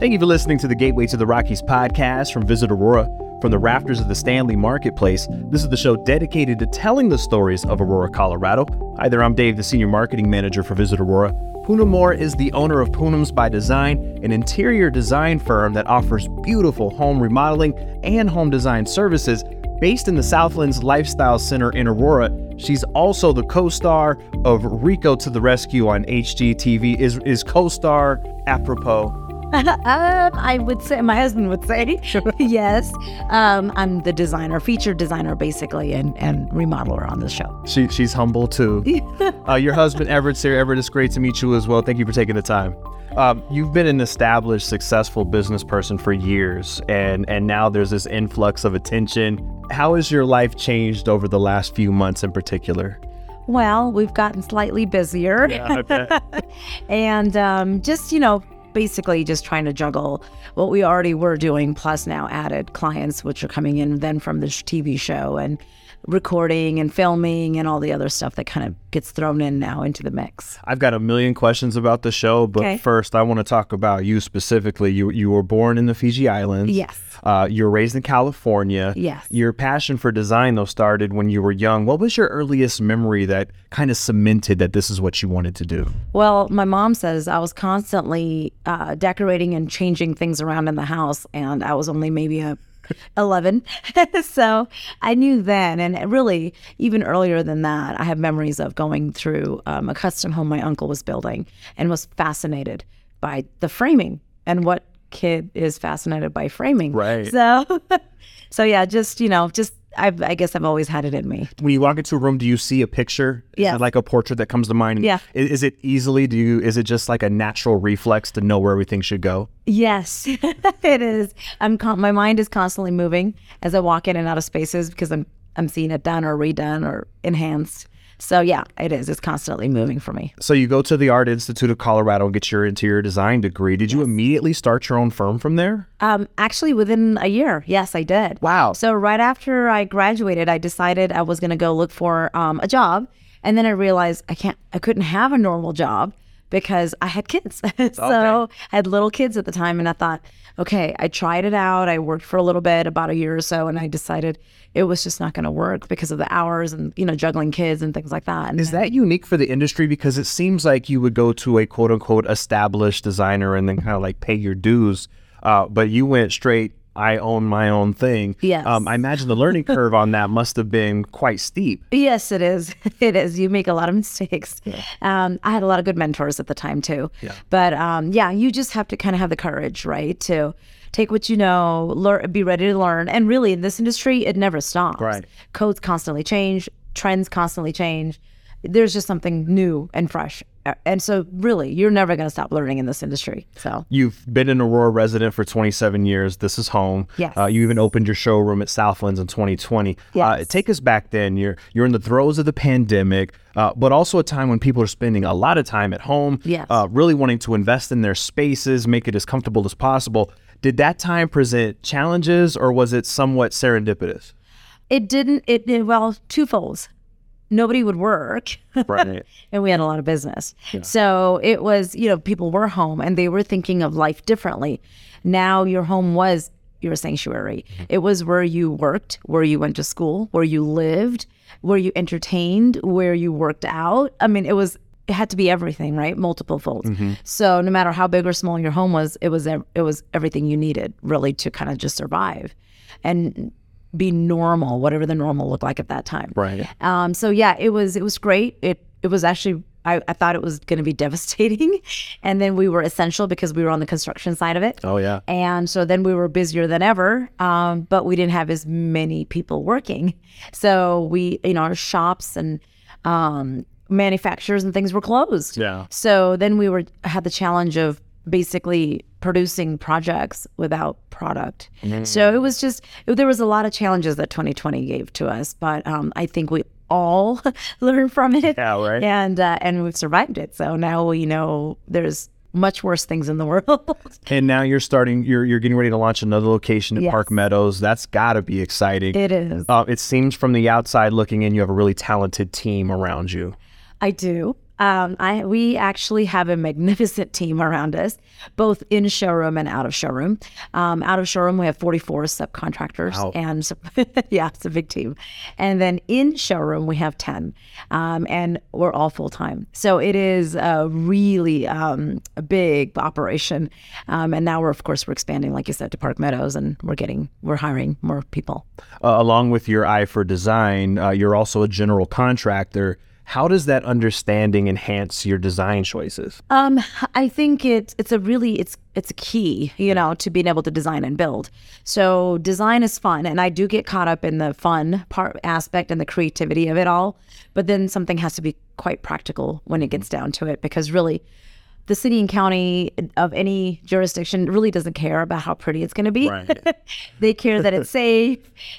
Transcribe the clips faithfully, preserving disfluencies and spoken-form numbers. Thank you for listening to the Gateway to the Rockies podcast from Visit Aurora. From the rafters of the Stanley Marketplace, this is the show dedicated to telling the stories of Aurora, Colorado. Hi there, I'm Dave, the Senior Marketing Manager for Visit Aurora. Poonam Moore is the owner of Poonam's by Design, an interior design firm that offers beautiful home remodeling and home design services based in the Southlands Lifestyle Center in Aurora. She's also the co-star of Rico to the Rescue on H G T V. Is, is co-star apropos? um, I would say, my husband would say, sure. Yes. Um, I'm the designer, featured designer, basically, and, and remodeler on the show. She, she's humble, too. uh, your husband, Everett, Sarah Everett, it's great to meet you as well. Thank you for taking the time. Um, you've been an established, successful business person for years, and, and now there's this influx of attention. How has your life changed over the last few months in particular? Well, we've gotten slightly busier. Yeah, I bet. And um, just, you know, basically just trying to juggle what we already were doing, plus now added clients, which are coming in then from the T V show and recording and filming and all the other stuff that kind of gets thrown in now into the mix. I've got a million questions about the show, but okay. First I want to talk about you specifically. You you were born in the Fiji Islands. Yes. Uh, you were raised in California. Yes. Your passion for design, though, started when you were young. What was your earliest memory that kind of cemented that this is what you wanted to do? Well, my mom says I was constantly uh, decorating and changing things around in the house, and I was only maybe a eleven. So I knew then, and really even earlier than that, I have memories of going through um, a custom home my uncle was building and was fascinated by the framing, and what kid is fascinated by framing? Right. So, so yeah, just, you know, just I've, I guess I've always had it in me. When you walk into a room, do you see a picture? Yeah. Like a portrait that comes to mind? Yeah. Is, is it easily, do you, is it just like a natural reflex to know where everything should go? Yes, it is. I'm con- my mind is constantly moving as I walk in and out of spaces because I'm, I'm seeing it done or redone or enhanced. So yeah, it is. It's constantly moving for me. So you go to the Art Institute of Colorado and get your interior design degree. Did yes. you immediately start your own firm from there? Um, actually, within a year. Yes, I did. Wow. So right after I graduated, I decided I was going to go look for um, a job. And then I realized I can't, I couldn't have a normal job because I had kids. So okay. I had little kids at the time. And I thought, okay, I tried it out. I worked for a little bit, about a year or so. And I decided it was just not going to work because of the hours and, you know, juggling kids and things like that. And is that unique for the industry? Because it seems like you would go to a quote unquote established designer and then kind of like pay your dues. Uh, but you went straight, I own my own thing. Yes. Um, I imagine the learning curve on that must have been quite steep. Yes, it is. It is. You make a lot of mistakes. Yeah. Um, I had a lot of good mentors at the time, too. Yeah. But um, yeah, you just have to kind of have the courage, right, to take what you know, learn, be ready to learn. And really, in this industry, it never stops. Right. Codes constantly change. Trends constantly change. There's just something new and fresh. And so really, you're never going to stop learning in this industry. So you've been an Aurora resident for twenty-seven years. This is home. Yes. Uh, you even opened your showroom at Southlands in twenty twenty. Yes. Uh, take us back then. You're you're in the throes of the pandemic, uh, but also a time when people are spending a lot of time at home, yes. uh, really wanting to invest in their spaces, make it as comfortable as possible. Did that time present challenges, or was it somewhat serendipitous? It didn't. It, it well, twofold. Nobody would work, right. And we had a lot of business. Yeah. So it was, you know, people were home and they were thinking of life differently. Now your home was your sanctuary. Mm-hmm. It was where you worked, where you went to school, where you lived, where you entertained, where you worked out. I mean, it was, it had to be everything, right? Multiple folds. Mm-hmm. So no matter how big or small your home was, it was, it was everything you needed really to kind of just survive and be normal, whatever the normal looked like at that time. Right. Um, so yeah, it was it was great. It it was actually, I, I thought it was going to be devastating. And then we were essential because we were on the construction side of it. Oh yeah. And so then we were busier than ever, um, but we didn't have as many people working. So we, you know, our shops and um, manufacturers and things were closed. Yeah. So then we were had the challenge of basically producing projects without product. Mm. So it was just, it, there was a lot of challenges that twenty twenty gave to us, but um, I think we all learned from it. Yeah, right. And, uh, and we've survived it. So now we know there's much worse things in the world. And now you're starting, you're you're getting ready to launch another location at yes. Park Meadows. That's got to be exciting. It is. Uh, it seems from the outside looking in, you have a really talented team around you. I do. Um, I we actually have a magnificent team around us, both in showroom and out of showroom. Um, out of showroom, we have forty-four subcontractors. Wow. And so, yeah, it's a big team. And then in showroom, we have ten, um, and we're all full-time. So it is a really um, a big operation. Um, and now we're, of course, we're expanding, like you said, to Park Meadows, and we're getting, we're hiring more people. Uh, along with your eye for design, uh, you're also a general contractor. How does that understanding enhance your design choices? Um, I think it, it's a really, it's it's a key, you know, to being able to design and build. So design is fun, and I do get caught up in the fun part aspect and the creativity of it all. But then something has to be quite practical when it gets down to it, because really, the city and county of any jurisdiction really doesn't care about how pretty it's going to be. Right. They care that it's safe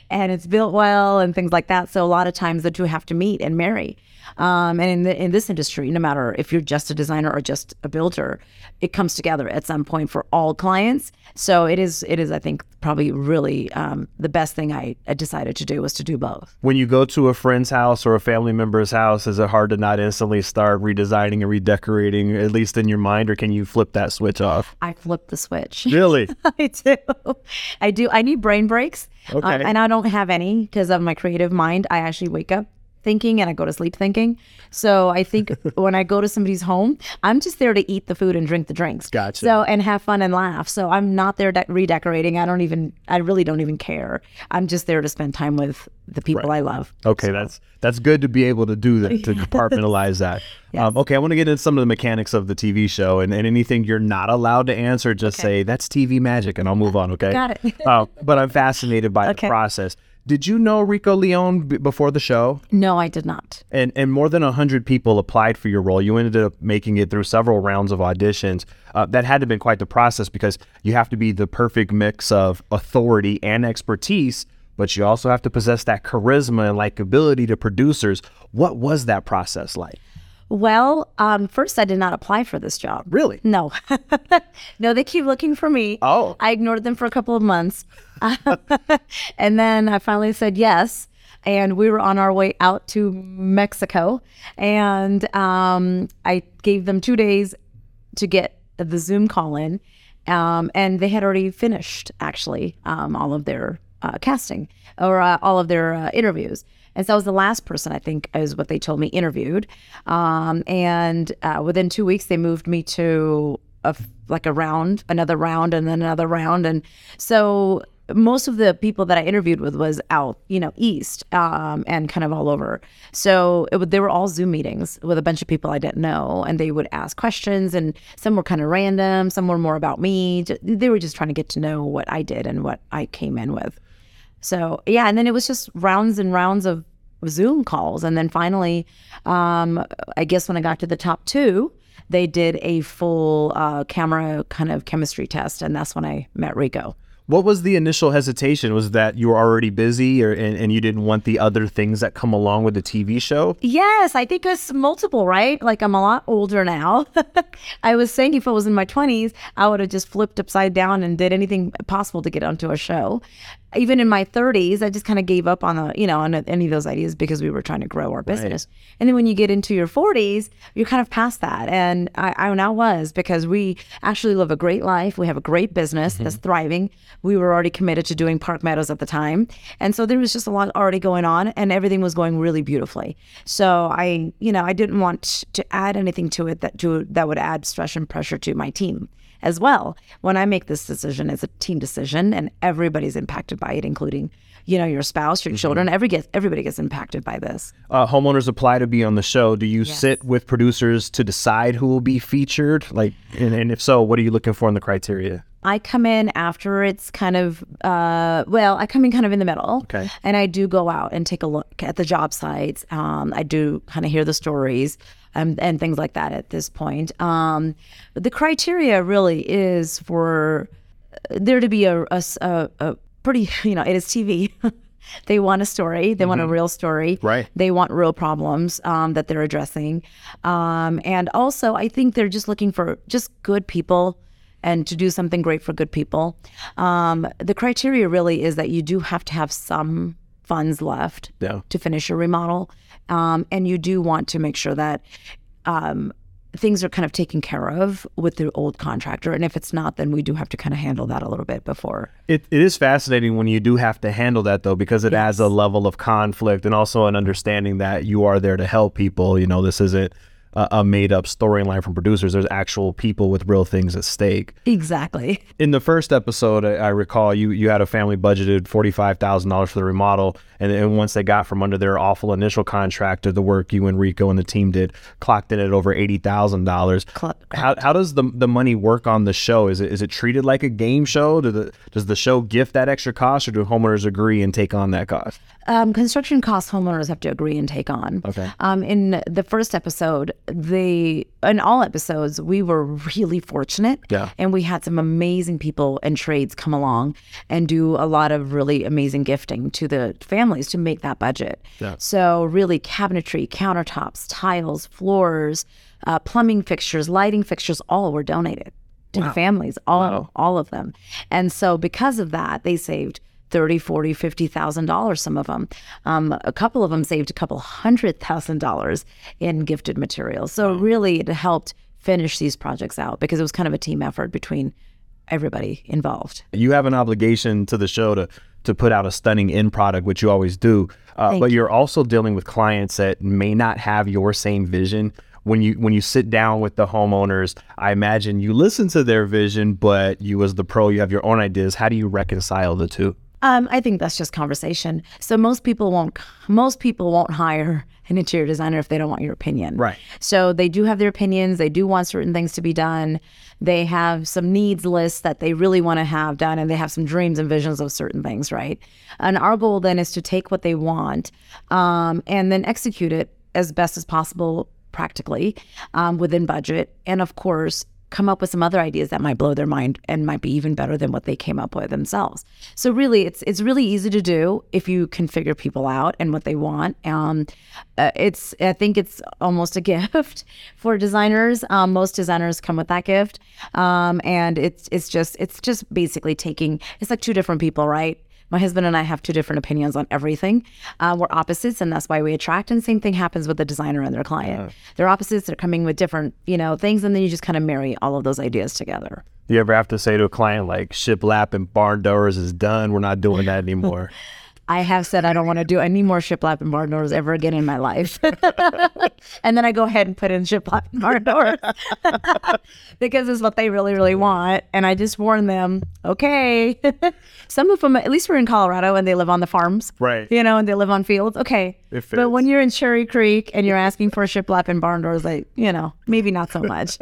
and it's built well and things like that. So a lot of times the two have to meet and marry. Um, and in, the, in this industry, no matter if you're just a designer or just a builder, it comes together at some point for all clients. So it is, it is, I think, probably really um, the best thing I, I decided to do was to do both. When you go to a friend's house or a family member's house, is it hard to not instantly start redesigning and redecorating, at least in your mind, or can you flip that switch off? I flip the switch. Really? I do. I do. I need brain breaks. Okay. Um, and I don't have any because of my creative mind. I actually wake up thinking and I go to sleep thinking. So I think when I go to somebody's home, I'm just there to eat the food and drink the drinks. Gotcha. So, and have fun and laugh. So I'm not there de- redecorating. I don't even, I really don't even care. I'm just there to spend time with the people right. I love. Okay. So. That's, that's good to be able to do that, to compartmentalize that. Yes. Um, okay. I want to get into some of the mechanics of the T V show, and, and anything you're not allowed to answer, just okay. say that's T V magic and I'll move on. Okay. Got it. uh, but I'm fascinated by okay. the process. Did you know Rico Leone b- before the show? No, I did not. And and more than one hundred people applied for your role. You ended up making it through several rounds of auditions. Uh, that had to have been quite the process, because you have to be the perfect mix of authority and expertise, but you also have to possess that charisma and likability to producers. What was that process like? Well, um, first, I did not apply for this job. Really? No. No, they keep looking for me. Oh. I ignored them for a couple of months. And then I finally said yes. And we were on our way out to Mexico. And um, I gave them two days to get the Zoom call in. Um, and they had already finished, actually, um, all of their uh, casting or uh, all of their uh, interviews. And so I was the last person, I think, is what they told me, interviewed. Um, and uh, within two weeks, they moved me to a, like a round, another round, and then another round. And so most of the people that I interviewed with was out, you know, east um, and kind of all over. So it would, they were all Zoom meetings with a bunch of people I didn't know. And they would ask questions, and some were kind of random. Some were more about me. They were just trying to get to know what I did and what I came in with. So, yeah, and then it was just rounds and rounds of Zoom calls. And then finally, um, I guess when I got to the top two, they did a full uh, camera kind of chemistry test. And that's when I met Rico. What was the initial hesitation? Was that you were already busy, or and, and you didn't want the other things that come along with the T V show? Yes, I think it's multiple, right? Like, I'm a lot older now. I was saying if I was in my twenties, I would have just flipped upside down and did anything possible to get onto a show. Even in my thirties, I just kind of gave up on the, you know, on any of those ideas because we were trying to grow our business. Right. And then when you get into your forties, you're kind of past that. And I, I now was, because we actually live a great life. We have a great business mm-hmm. that's thriving. We were already committed to doing Park Meadows at the time. And so there was just a lot already going on, and everything was going really beautifully. So I, you know, I didn't want to add anything to it that to that would add stress and pressure to my team as well. When I make this decision, it's a team decision, and everybody's impacted by it, including, you know, your spouse, your mm-hmm. children. Every gets, everybody gets impacted by this. Uh, homeowners apply to be on the show. Do you yes. sit with producers to decide who will be featured? Like, and, and if so, what are you looking for in the criteria? I come in after it's kind of, uh, well, I come in kind of in the middle. Okay. And I do go out and take a look at the job sites. Um, I do kind of hear the stories and, and things like that at this point. Um, but the criteria really is for there to be a, a, a pretty, you know, it is T V. They want a story. They mm-hmm. want a real story. Right. They want real problems um, that they're addressing. Um, and also, I think they're just looking for just good people, and to do something great for good people. Um, the criteria really is that you do have to have some funds left yeah. to finish your remodel. Um, and you do want to make sure that um, things are kind of taken care of with the old contractor. And if it's not, then we do have to kind of handle that a little bit before. It, it is fascinating when you do have to handle that, though, because it yes. adds a level of conflict and also an understanding that you are there to help people. You know, this isn't a, a made up storyline from producers. There's actual people with real things at stake. Exactly. In the first episode, I, I recall you, you had a family budgeted forty-five thousand dollars for the remodel. And, and once they got from under their awful initial contractor, the work you and Rico and the team did clocked in at over eighty thousand dollars. Cl- how, how does the the money work on the show? Is it is it treated like a game show? Do the, does the show gift that extra cost, or do homeowners agree and take on that cost? Um, construction costs homeowners have to agree and take on. Okay. Um, in the first episode, they in all episodes, we were really fortunate. Yeah. And we had some amazing people and trades come along and do a lot of really amazing gifting to the family to make that budget. Yeah. So really cabinetry, countertops, tiles, floors, uh, plumbing fixtures, lighting fixtures, all were donated to wow. the families, all, wow. all of them. And so because of that, they saved thirty, forty, fifty thousand dollars, some of them. Um, a couple of them saved a couple hundred thousand dollars in gifted materials. So wow. really it helped finish these projects out because it was kind of a team effort between everybody involved. You have an obligation to the show to to put out a stunning end product, which you always do, uh, but you're also dealing with clients that may not have your same vision. When you when you sit down with the homeowners, I imagine you listen to their vision, but you as the pro, you have your own ideas. How do you reconcile the two? Um, I think that's just conversation. So most people won't most people won't hire an interior designer if they don't want your opinion. Right. So they do have their opinions. They do want certain things to be done. They have some needs lists that they really want to have done, and they have some dreams and visions of certain things, right? And our goal then is to take what they want um, and then execute it as best as possible, practically, um, within budget, and of course, come up with some other ideas that might blow their mind and might be even better than what they came up with themselves. So really, it's it's really easy to do if you can figure people out and what they want. Um, uh, it's I think it's almost a gift for designers. Um, most designers come with that gift, um, and it's it's just it's just basically taking it's like two different people, right? My husband and I have two different opinions on everything. Uh, we're opposites, and that's why we attract. And same thing happens with the designer and their client. Yeah. They're opposites. They're coming with different, you know, things, and then you just kind of marry all of those ideas together. You ever have to say to a client, like, shiplap and barn doors is done. We're not doing that anymore. I have said I don't want to do any more shiplap and barn doors ever again in my life. And then I go ahead and put in shiplap and barn doors because it's what they really, really want. And I just warn them, okay. Some of them, at least we're in Colorado and they live on the farms. Right. You know, and they live on fields. Okay. But when you're in Cherry Creek and you're asking for a shiplap and barn doors, like, you know, maybe not so much.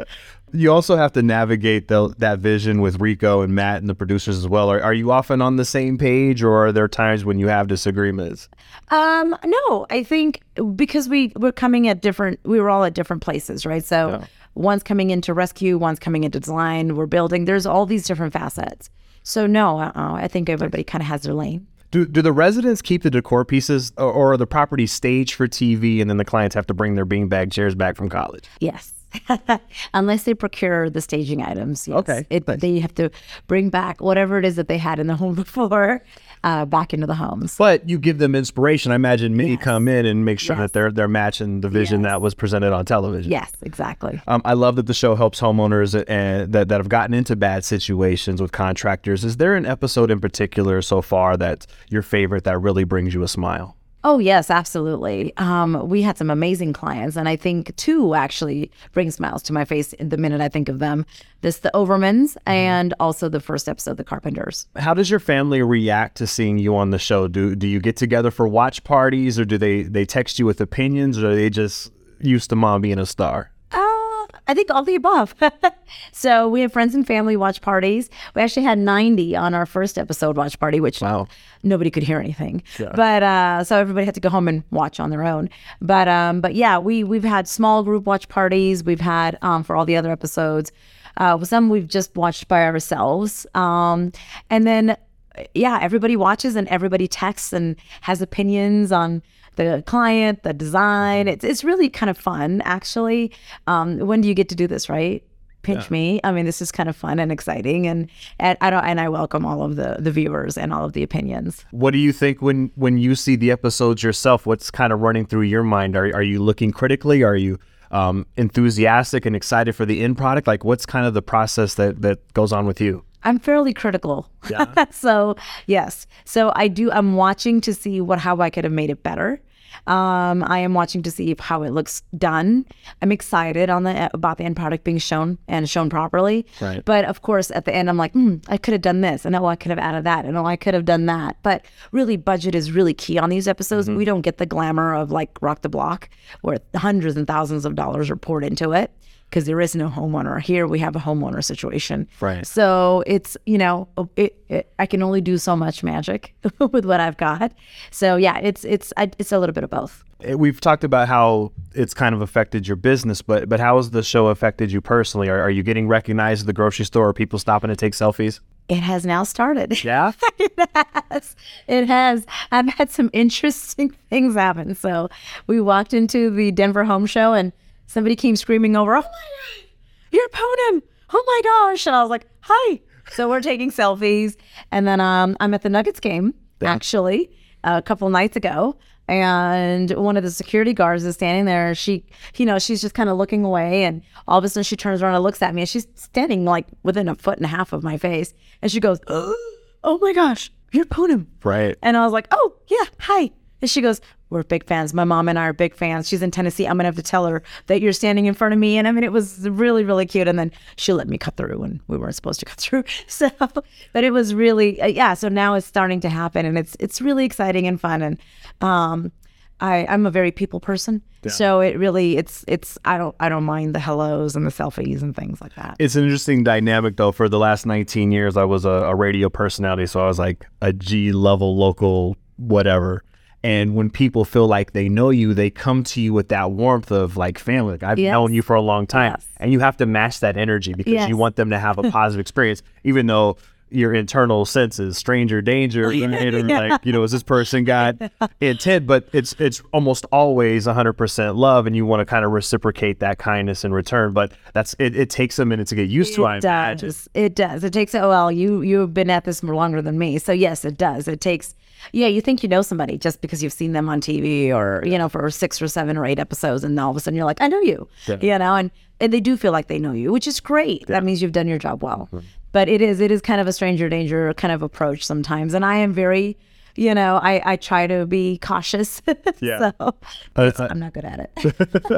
You also have to navigate the, that vision with Rico and Matt and the producers as well. Are, are you often on the same page, or are there times when you have disagreements? Um, no, I think because we were coming at different, we were all at different places, right? So yeah. one's coming into rescue, one's coming into design, we're building. There's all these different facets. So no, uh-uh, I think everybody kind of has their lane. Do do the residents keep the decor pieces, or, or are the properties staged for T V and then the clients have to bring their beanbag chairs back from college? Yes. Unless they procure the staging items. Yes. Okay. It, nice. They have to bring back whatever it is that they had in the home before uh, back into the homes. But you give them inspiration. I imagine many yes. come in and make sure yes. that they're they're matching the vision yes. that was presented on television. Yes, exactly. Um, I love that the show helps homeowners and that, that have gotten into bad situations with contractors. Is there an episode in particular so far that's your favorite that really brings you a smile? Oh, yes, absolutely. Um, we had some amazing clients, and I think two actually bring smiles to my face the minute I think of them. This, the Overmans, mm-hmm. and also the first episode, the Carpenters. How does your family react to seeing you on the show? Do do you get together for watch parties, or do they, they text you with opinions, or are they just used to mom being a star? I think all the above. So we have friends and family watch parties. We actually had ninety on our first episode watch party, which wow. nobody could hear anything. Yeah. But uh, so everybody had to go home and watch on their own. But um, but yeah, we we've had small group watch parties. We've had um, for all the other episodes. Uh, some we've just watched by ourselves, um, and then yeah, everybody watches and everybody texts and has opinions on the client, the design. It's it's really kind of fun, actually. Um, when do you get to do this, right? Pinch yeah. me. I mean, this is kind of fun and exciting, and, and I don't and I welcome all of the, the viewers and all of the opinions. What do you think when, when you see the episodes yourself? What's kind of running through your mind? Are are you looking critically? Are you um, enthusiastic and excited for the end product? Like, what's kind of the process that, that goes on with you? I'm fairly critical. Yeah. So yes. So I do, I'm watching to see what, how I could have made it better. Um, I am watching to see if, how it looks done. I'm excited on the about the end product being shown and shown properly. Right. But of course, at the end, I'm like, mm, I could have done this, and oh, I could have added that, and oh, I could have done that. But really, budget is really key on these episodes. Mm-hmm. We don't get the glamour of like Rock the Block, where hundreds and thousands of dollars are poured into it, because there is no homeowner. Here we have a homeowner situation. Right. So it's, you know, it, it, I can only do so much magic with what I've got. So yeah, it's it's it's a little bit of both. We've talked about how it's kind of affected your business, but but how has the show affected you personally? Are, are you getting recognized at the grocery store? Are people stopping to take selfies? It has now started. Yeah? It has. It has. I've had some interesting things happen. So we walked into the Denver Home Show and somebody came screaming over, "Oh my God, you're Poonam. Oh my gosh." And I was like, "Hi." So we're taking selfies. And then um, I'm at the Nuggets game, yeah. actually, a couple nights ago. And one of the security guards is standing there. She, you know, she's just kind of looking away. And all of a sudden she turns around and looks at me. And she's standing like within a foot and a half of my face. And she goes, "Oh my gosh, you're Poonam." Right. And I was like, "Oh, yeah, hi." And she goes, "We're big fans. My mom and I are big fans. She's in Tennessee. I'm going to have to tell her that you're standing in front of me." And I mean, it was really, really cute. And then she let me cut through when we weren't supposed to cut through. So, but it was really, uh, yeah. So now it's starting to happen, and it's, it's really exciting and fun. And, um, I, I'm a very people person. Yeah. So it really, it's, it's, I don't, I don't mind the hellos and the selfies and things like that. It's an interesting dynamic though. For the last nineteen years, I was a, a radio personality. So I was like a G level local, whatever. And when people feel like they know you, they come to you with that warmth of like family. Like, I've yes. known you for a long time. Yes. And you have to match that energy because yes. you want them to have a positive experience, even though your internal senses, stranger danger, yeah. like, you know, is this person got intent? But it's it's almost always one hundred percent love, and you want to kind of reciprocate that kindness in return. But that's it, it takes a minute to get used it to, I does. imagine. It does. It takes, well, you, you've been at this longer than me. So yes, it does. It takes, yeah, you think you know somebody just because you've seen them on T V or, you know, for six or seven or eight episodes, and all of a sudden you're like, I know you, yeah. you know, and, and they do feel like they know you, which is great. Yeah. That means you've done your job well. Mm-hmm. But it is it is kind of a stranger danger kind of approach sometimes. And I am very, you know, I, I try to be cautious. Yeah. So uh, uh, I'm not good at it.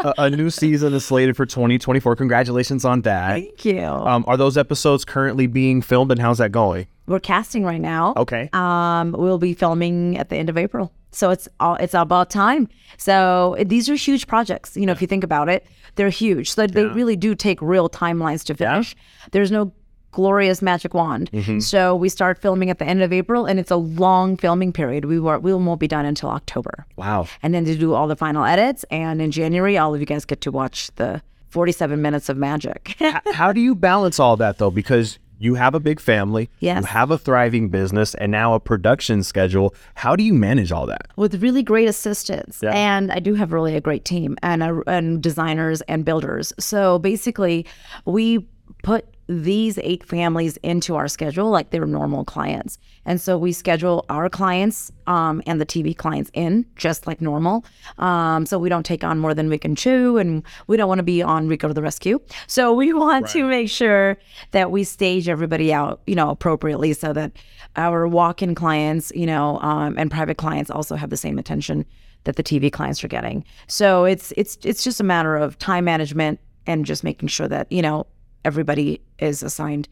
a, a new season is slated for twenty twenty-four. Congratulations on that. Thank you. Um, are those episodes currently being filmed, and how's that going? We're casting right now. Okay. Um, we'll be filming at the end of April. So it's all, it's about time. So these are huge projects. You know, yeah. if you think about it, they're huge. So they yeah. really do take real timelines to finish. Yeah. There's no glorious magic wand. Mm-hmm. So we start filming at the end of April, and it's a long filming period. We, were, we won't be done until October. Wow. And then to do all the final edits. And in January, all of you guys get to watch the forty-seven minutes of magic. how, how do you balance all that, though? Because you have a big family, yes. you have a thriving business, and now a production schedule. How do you manage all that? With really great assistance. Yeah. And I do have really a great team and, a, and designers and builders. So basically, we put these eight families into our schedule like they're normal clients. And so we schedule our clients um, and the T V clients in just like normal. Um, so we don't take on more than we can chew, and we don't want to be on Rico to the Rescue. So we want right. to make sure that we stage everybody out, you know, appropriately, so that our walk-in clients, you know, um, and private clients also have the same attention that the T V clients are getting. So it's it's it's just a matter of time management and just making sure that, you know, everybody is assigned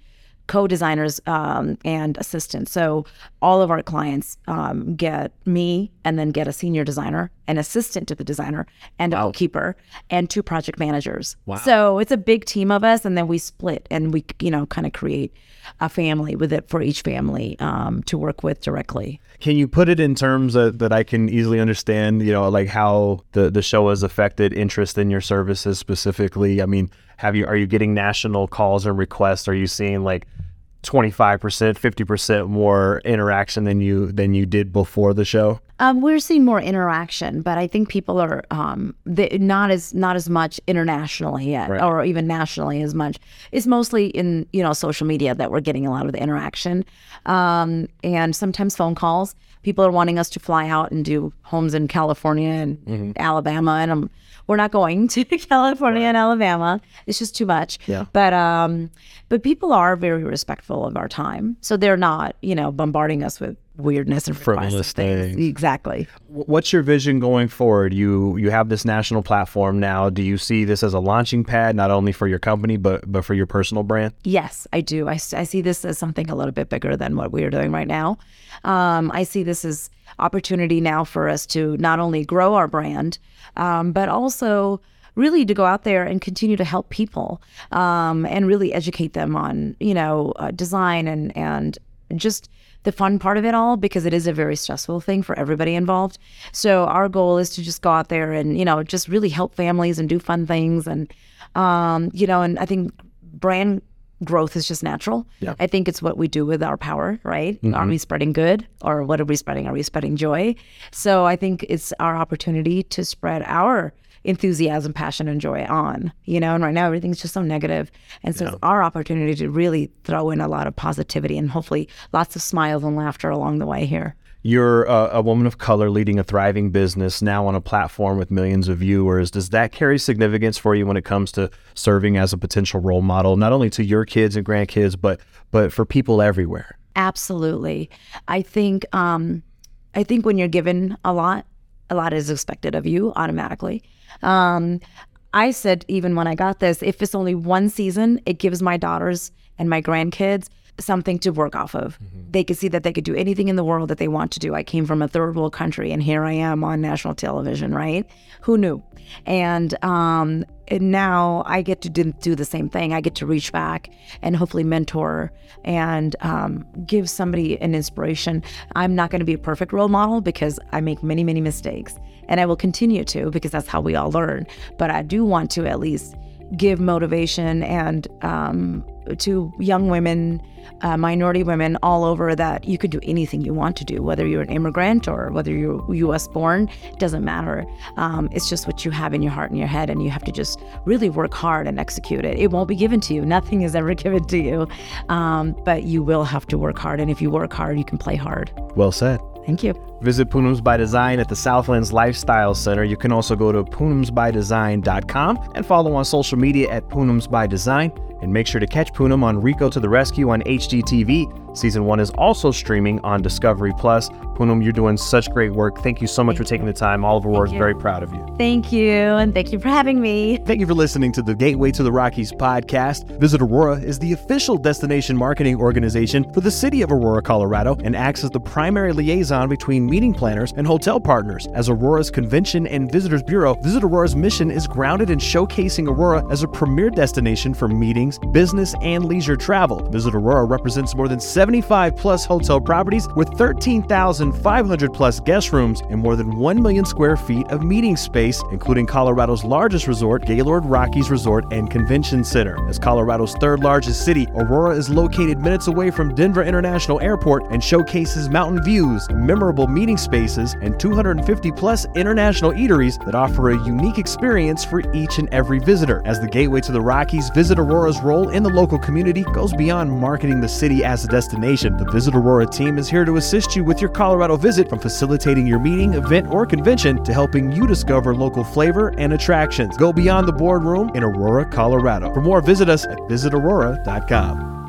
co-designers um, and assistants. So all of our clients um, get me, and then get a senior designer, an assistant to the designer, and wow. a bookkeeper, and two project managers. Wow. So it's a big team of us, and then we split, and we, you know, kind of create a family with it for each family um, to work with directly. Can you put it in terms of, that I can easily understand, you know, like how the, the show has affected interest in your services specifically? I mean, Have you, are you getting national calls and requests? Are you seeing like twenty-five percent, fifty percent more interaction than you, than you did before the show? Um, we're seeing more interaction, but I think people are um, they, not as not as much internationally yet, right. or even nationally as much. It's mostly in you know social media that we're getting a lot of the interaction, um, and sometimes phone calls. People are wanting us to fly out and do homes in California and mm-hmm. Alabama, and um, we're not going to California right. and Alabama. It's just too much. Yeah. But um, but people are very respectful of our time, so they're not you know bombarding us with weirdness and frivolous things. things. Exactly. What's your vision going forward? You you have this national platform now. Do you see this as a launching pad, not only for your company, but but for your personal brand? Yes, I do. I, I see this as something a little bit bigger than what we are doing right now. Um, I see this as opportunity now for us to not only grow our brand, um, but also really to go out there and continue to help people um, and really educate them on, you know, uh, design and and just the fun part of it all, because it is a very stressful thing for everybody involved. So our goal is to just go out there and, you know, just really help families and do fun things. And, um, you know, and I think brand growth is just natural. Yeah. I think it's what we do with our power, right? Mm-hmm. Are we spreading good, or what are we spreading? Are we spreading joy? So I think it's our opportunity to spread our enthusiasm, passion, and joy on, you know, and right now everything's just so negative. And so yeah. it's our opportunity to really throw in a lot of positivity and hopefully lots of smiles and laughter along the way here. You're a, a woman of color leading a thriving business now on a platform with millions of viewers. Does that carry significance for you when it comes to serving as a potential role model, not only to your kids and grandkids, but but for people everywhere? Absolutely. I think um, I think when you're given a lot, a lot is expected of you automatically. Um, I said, even when I got this, if it's only one season, it gives my daughters and my grandkids something to work off of. Mm-hmm. They could see that they could do anything in the world that they want to do. I came from a third world country, and here I am on national television, right? Who knew? And, um, and now I get to do, do the same thing. I get to reach back and hopefully mentor and um, give somebody an inspiration. I'm not going to be a perfect role model because I make many, many mistakes, and I will continue to, because that's how we all learn. But I do want to at least give motivation and um, to young women, uh, minority women all over, that you could do anything you want to do, whether you're an immigrant or whether you're U S born, doesn't matter. Um, it's just what you have in your heart and your head, and you have to just really work hard and execute it. It won't be given to you. Nothing is ever given to you, um, but you will have to work hard. And if you work hard, you can play hard. Well said. Thank you. Visit Poonam's by Design at the Southlands Lifestyle Center. You can also go to Poonams by design dot com and follow on social media at Poonam's by Design. And make sure to catch Poonam on Rico to the Rescue on H G T V. Season one is also streaming on Discovery Plus. Poonam, you're doing such great work. Thank you so much thank for you. taking the time. All of our work, very proud of you. Thank you, and thank you for having me. Thank you for listening to the Gateway to the Rockies podcast. Visit Aurora is the official destination marketing organization for the city of Aurora, Colorado, and acts as the primary liaison between meeting planners and hotel partners. As Aurora's Convention and Visitors Bureau, Visit Aurora's mission is grounded in showcasing Aurora as a premier destination for meetings, business, and leisure travel. Visit Aurora represents more than seventy-five plus hotel properties with thirteen thousand five hundred plus guest rooms and more than one million square feet of meeting space, including Colorado's largest resort, Gaylord Rockies Resort and Convention Center. As Colorado's third largest city, Aurora is located minutes away from Denver International Airport and showcases mountain views, memorable meeting spaces, and two hundred fifty plus international eateries that offer a unique experience for each and every visitor. As the Gateway to the Rockies, Visit Aurora's role in the local community goes beyond marketing the city as a destination. The Visit Aurora team is here to assist you with your Colorado visit, from facilitating your meeting, event, or convention to helping you discover local flavor and attractions. Go beyond the boardroom in Aurora, Colorado. For more, visit us at Visit Aurora dot com.